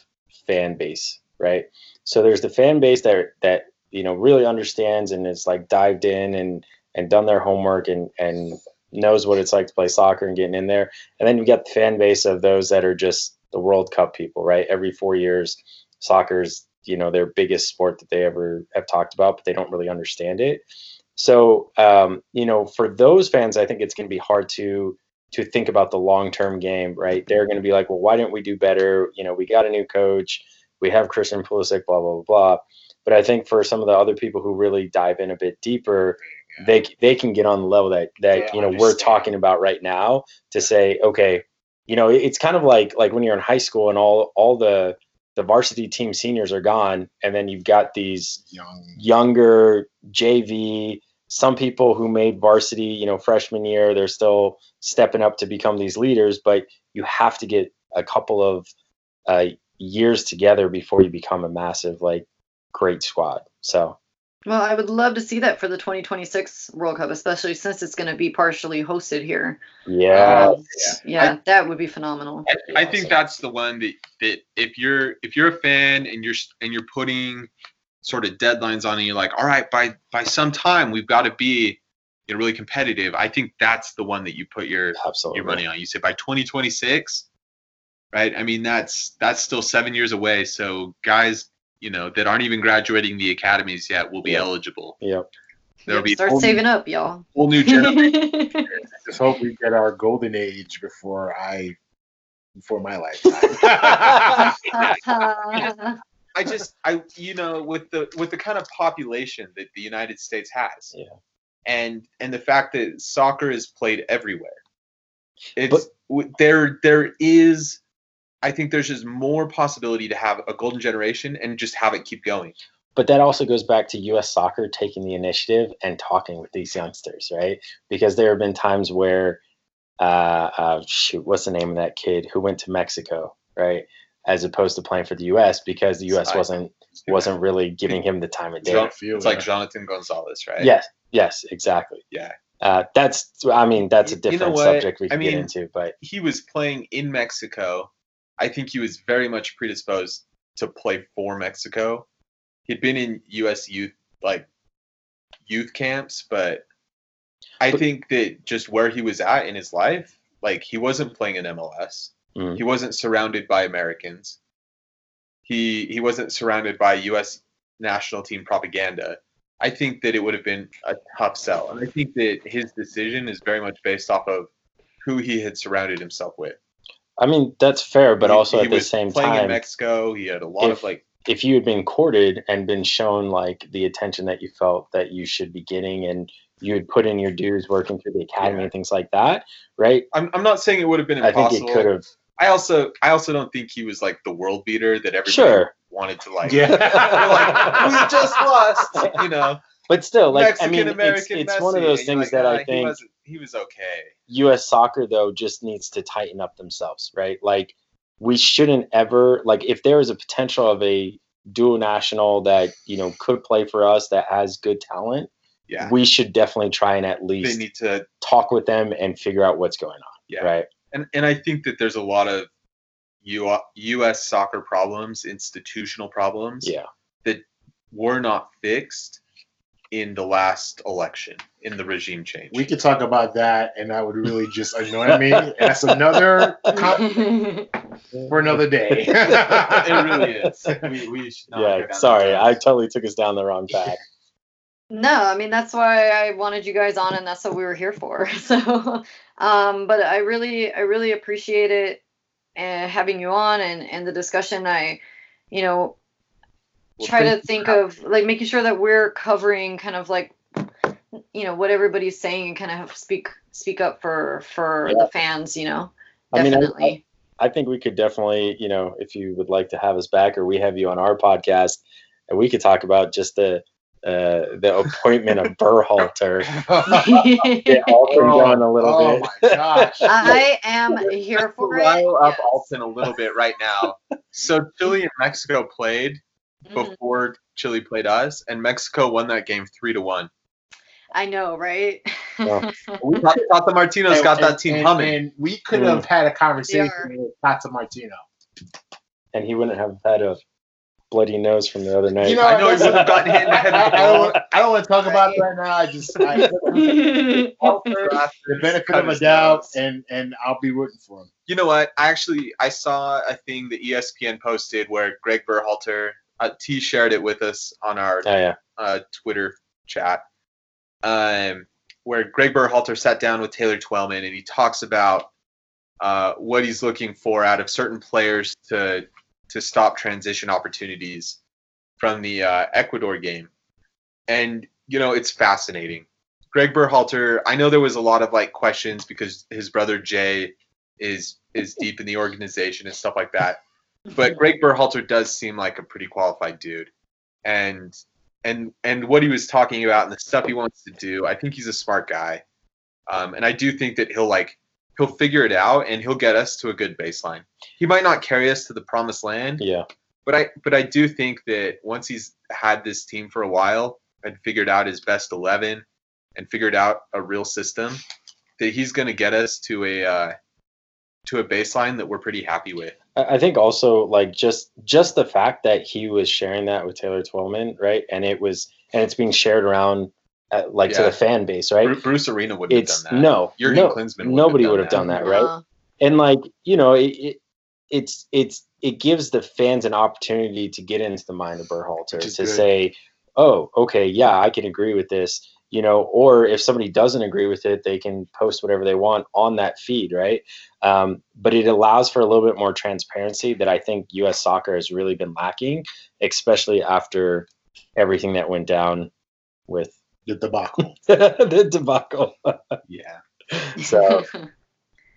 fan base, right? So there's the fan base that that – you know, really understands and is like dived in and, and done their homework and, and knows what it's like to play soccer and getting in there. And then you get the fan base of those that are just the World Cup people, right? Every four years, soccer's, you know, their biggest sport that they ever have talked about, but they don't really understand it. So, um, you know, for those fans, I think it's going to be hard to to think about the long-term game, right? They're going to be like, well, why didn't we do better? You know, we got a new coach, we have Christian Pulisic, blah, blah, blah, blah. But I think for some of the other people who really dive in a bit deeper, yeah. they they can get on the level that, that yeah, you know, we're talking about right now to say, okay, you know, it's kind of like like when you're in high school and all all the, the varsity team seniors are gone, and then you've got these Young. younger J V, some people who made varsity, you know, freshman year, they're still stepping up to become these leaders, but you have to get a couple of uh, years together before you become a massive, like, great squad. So, well, I would love to see that for the twenty twenty-six World Cup, especially since it's going to be partially hosted here. Yeah, um, yeah, yeah I, that would be phenomenal. I, I awesome. think that's the one that, that if you're if you're a fan and you're and you're putting sort of deadlines on, and you're like, all right, by by some time we've got to be, you know, really competitive. I think that's the one that you put your Absolutely. your money on. You say by twenty twenty-six, right? I mean, that's that's still seven years away. So, guys, you know, that aren't even graduating the academies yet will be yeah. eligible. Yep. There'll yep. be Start saving new, up, y'all. Whole new generation. I just hope we get our golden age before I, before my lifetime. I just, I, you know, with the with the kind of population that the United States has, yeah. and and the fact that soccer is played everywhere, It's but, there. There is. I think there's just more possibility to have a golden generation and just have it keep going. But that also goes back to U S soccer taking the initiative and talking with these youngsters, right? Because there have been times where, uh, uh, shoot, what's the name of that kid who went to Mexico, right? As opposed to playing for the U S because the U S wasn't wasn't really giving him the time of day. It's yeah. like Jonathan Gonzalez, right? Yes, yes, exactly. Yeah. Uh, that's, I mean, that's a different you know subject we can I mean, get into. But he was playing in Mexico. I think he was very much predisposed to play for Mexico. He'd been in U S youth, like youth camps, but I but, think that just where he was at in his life, like he wasn't playing in M L S. Mm-hmm. He wasn't surrounded by Americans. He he wasn't surrounded by U S national team propaganda. I think that it would have been a tough sell. And I think that his decision is very much based off of who he had surrounded himself with. I mean, that's fair, but he, also he at the same time. He was playing in Mexico. He had a lot if, of like. If you had been courted and been shown like the attention that you felt that you should be getting and you had put in your dues working through the academy yeah. and things like that, right? I'm I'm not saying it would have been impossible. I think it could have. I also I also don't think he was like the world beater that everybody sure. wanted to like. Yeah. Like, we just lost, you know. But still, like Mexican, I mean, American it's, it's one of those things like, that nah, I think he, he was okay. U S soccer though just needs to tighten up themselves, right? Like we shouldn't ever like if there is a potential of a dual national that you know could play for us that has good talent, yeah, we should definitely try and at least they need to talk with them and figure out what's going on, yeah, right? And and I think that there's a lot of U S soccer problems, institutional problems, yeah, that were not fixed in the last election, in the regime change. We could talk about that, and that would really just annoy me. That's another com- for another day. It really is. We, we should not yeah, sorry, I totally took us down the wrong path. No, I mean, that's why I wanted you guys on, and that's what we were here for. So, um, but I really, I really appreciate it uh, having you on and, and the discussion. I, you know, well, try to think of, like, making sure that we're covering kind of, like, you know, what everybody's saying and kind of have speak speak up for, for yeah. the fans, you know, definitely. I mean, I, I think we could definitely, you know, if you would like to have us back or we have you on our podcast, and we could talk about just the – Uh, the appointment of Berhalter. Get Alton going a little oh, bit. Oh my gosh. I am here for it. Rile up yes. Alton a little bit right now. So Chile and Mexico played mm-hmm. before Chile played us, and Mexico won that game three to one. I know, right? Yeah. We thought, thought the Martino's and, got and, that team and, humming. And we could have mm. had a conversation with Tata Martino. And he wouldn't have had a bloody nose from the other night. You know, I know he would have gotten hit in the head. I, I, don't, I don't want to talk about it right now. I just I, the benefit of a doubt, and, and I'll be rooting for him. You know what? I actually I saw a thing that E S P N posted where Greg Berhalter uh, T shared it with us on our oh, yeah. uh, Twitter chat, um, where Greg Berhalter sat down with Taylor Twellman and he talks about uh, what he's looking for out of certain players to. to stop transition opportunities from the uh, Ecuador game. And, you know, it's fascinating. Greg Berhalter, I know there was a lot of, like, questions because his brother Jay is is deep in the organization and stuff like that. But Greg Berhalter does seem like a pretty qualified dude. And, and, and what he was talking about and the stuff he wants to do, I think he's a smart guy. Um, and I do think that he'll, like, he'll figure it out, and he'll get us to a good baseline. He might not carry us to the promised land, yeah. But I, but I do think that once he's had this team for a while and figured out his best eleven and figured out a real system, that he's going to get us to a uh, to a baseline that we're pretty happy with. I think also like just just the fact that he was sharing that with Taylor Twellman, right? And it was, and it's being shared around. Uh, like yeah. to the fan base, right? Bruce Arena wouldn't it's, have done that. No, Jurgen no Klinsmann nobody would have done that, done that right? Yeah. And like you know, it, it it's it's it gives the fans an opportunity to get into the mind of Berhalter to good. say, oh, okay, yeah, I can agree with this, you know. Or if somebody doesn't agree with it, they can post whatever they want on that feed, right? Um, but it allows for a little bit more transparency that I think U S soccer has really been lacking, especially after everything that went down with. The debacle. the debacle. Yeah. So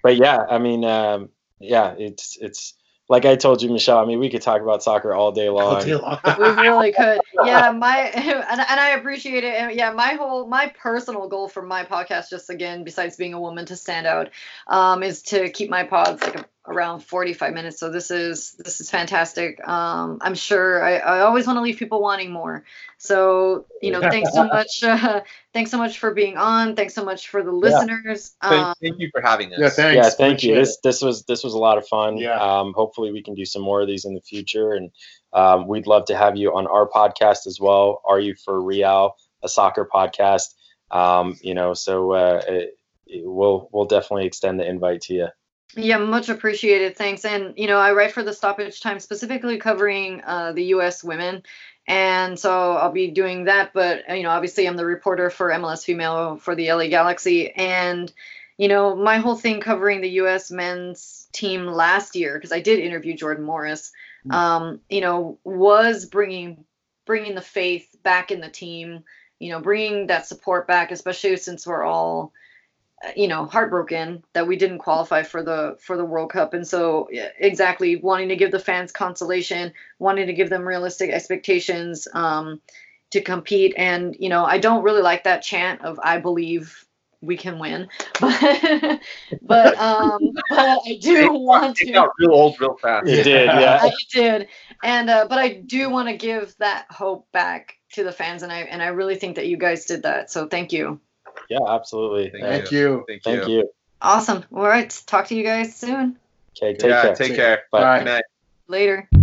But yeah, I mean, um, yeah, it's it's like I told you, Michelle. I mean, we could talk about soccer all day long. All day long. We really could. Yeah, my and, and I appreciate it. And yeah, my whole my personal goal for my podcast, just again, besides being a woman to stand out, um, is to keep my pods like a around forty-five minutes, so this is this is fantastic. um I'm sure I, I always want to leave people wanting more, so you know, thanks so much uh, thanks so much for being on. Thanks so much for the listeners. Yeah. thank, um, thank you for having us. Yeah, thanks. Yeah, thank Appreciate you this it. this was this was a lot of fun. Yeah. Um hopefully we can do some more of these in the future, and um we'd love to have you on our podcast as well. Are You For Real, a soccer podcast. Um you know, so uh it, it, we'll we'll definitely extend the invite to you. Yeah, much appreciated. Thanks. And, you know, I write for the Stoppage Time, specifically covering uh, the U S women. And so I'll be doing that. But, you know, obviously I'm the reporter for M L S Female for the L A Galaxy. And, you know, my whole thing covering the U S men's team last year, because I did interview Jordan Morris, mm-hmm. um, you know, was bringing bringing the faith back in the team, you know, bringing that support back, especially since we're all, you know, heartbroken that we didn't qualify for the for the World Cup. And so exactly wanting to give the fans consolation, wanting to give them realistic expectations um, to compete. And, you know, I don't really like that chant of I believe we can win, but but, um, but I do it, want it to. It got real old real fast. It did, yeah. I did. And uh, but I do want to give that hope back to the fans. And I and I really think that you guys did that. So thank you. Yeah, absolutely. Thank, Thank, you. You. Thank you. Thank you. Awesome. All right. Talk to you guys soon. Okay. Take yeah, care. Take care. Bye. Bye. Good night. Later.